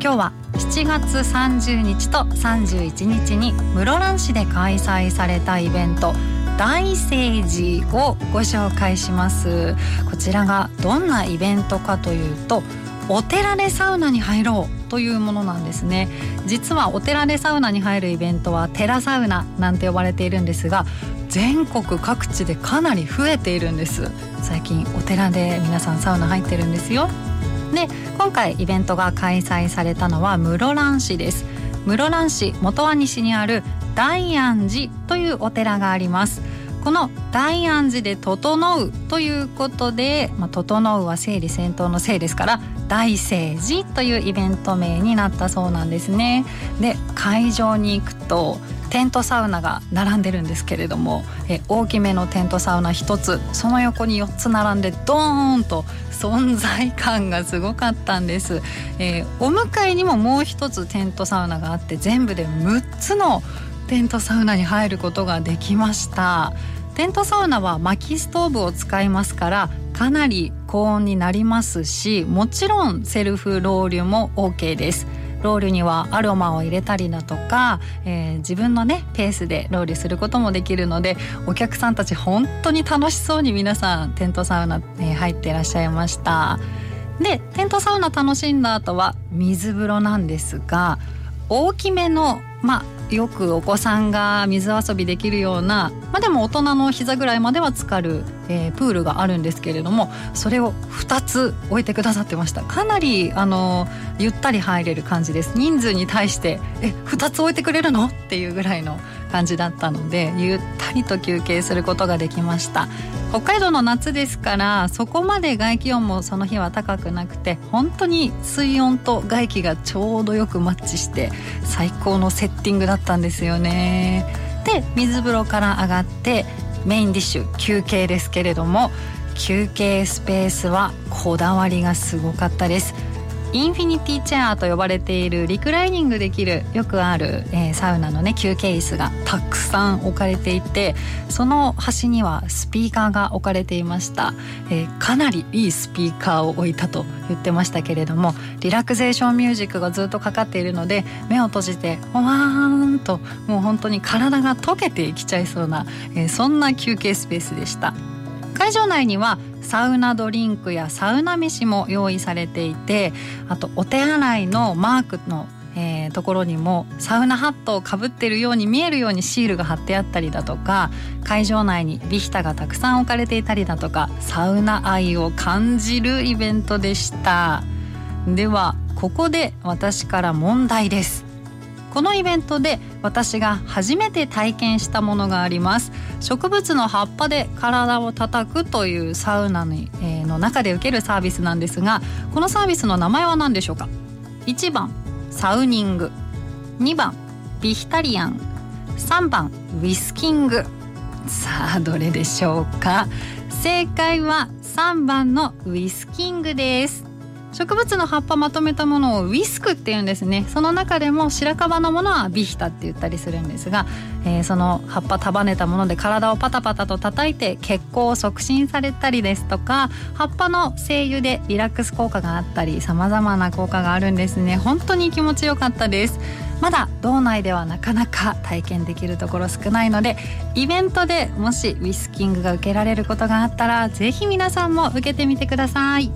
今日は7月30日と31日に室蘭市で開催されたイベント大聖寺をご紹介します。こちらがどんなイベントかというと、お寺でサウナに入ろうというものなんですね。実はお寺でサウナに入るイベントは寺サウナなんて呼ばれているんですが、全国各地でかなり増えているんです。最近お寺で皆さんサウナ入ってるんですよ。で、今回イベントが開催されたのは室蘭市です。室蘭市元和西にある大安寺というお寺があります。この大安寺で整うということで、整うは整理整頓の整ですから大聖寺というイベント名になったそうなんですね。で、会場に行くとテントサウナが並んでるんですけれども、大きめのテントサウナ1つ、その横に4つ並んでドーンと存在感がすごかったんです。お向かいにももう1つテントサウナがあって、全部で6つのテントサウナに入ることができました。テントサウナは薪ストーブを使いますから、かなり高温になりますし、もちろんセルフロウリュも OK です。ロウリュにはアロマを入れたりだとか、自分のねペースでロウリュすることもできるので、お客さんたち本当に楽しそうに皆さんテントサウナ入ってらっしゃいました。で、テントサウナ楽しんだ後は水風呂なんですが、大きめのよくお子さんが水遊びできるような、でも大人の膝ぐらいまでは浸かる、プールがあるんですけれども、それを2つ置いてくださってました。かなりゆったり入れる感じです。人数に対して2つ置いてくれるのっていうぐらいの感じだったので、ゆったりと休憩することができました。北海道の夏ですから、そこまで外気温もその日は高くなくて、本当に水温と外気がちょうどよくマッチして最高のセッティングだったんですよね。で、水風呂から上がってメインディッシュ休憩ですけれども、休憩スペースはこだわりがすごかったです。インフィニティチェアと呼ばれているリクライニングできる、よくある、サウナのね休憩椅子がたくさん置かれていて、その端にはスピーカーが置かれていました。かなりいいスピーカーを置いたと言ってましたけれども、リラクゼーションミュージックがずっとかかっているので、目を閉じてほわーんと、もう本当に体が溶けてきちゃいそうな、そんな休憩スペースでした。会場内にはサウナドリンクやサウナ飯も用意されていて、あとお手洗いのマークの、ところにもサウナハットをかぶっているように見えるようにシールが貼ってあったりだとか、会場内にビヒタがたくさん置かれていたりだとか、サウナ愛を感じるイベントでした。ではここで私から問題です。このイベントで私が初めて体験したものがあります。植物の葉っぱで体を叩くというサウナの中で受けるサービスなんですが、このサービスの名前は何でしょうか。1番サウニング、2番ビヒタリアン、3番ウィスキング。さあどれでしょうか。正解は3番のウィスキングです。植物の葉っぱまとめたものをウィスクっていうんですね。その中でも白樺のものはビヒタって言ったりするんですが、その葉っぱ束ねたもので体をパタパタと叩いて血行を促進されたりですとか、葉っぱの精油でリラックス効果があったり、様々な効果があるんですね。本当に気持ちよかったです。まだ道内ではなかなか体験できるところ少ないので、イベントでもしウィスキングが受けられることがあったら、ぜひ皆さんも受けてみてください。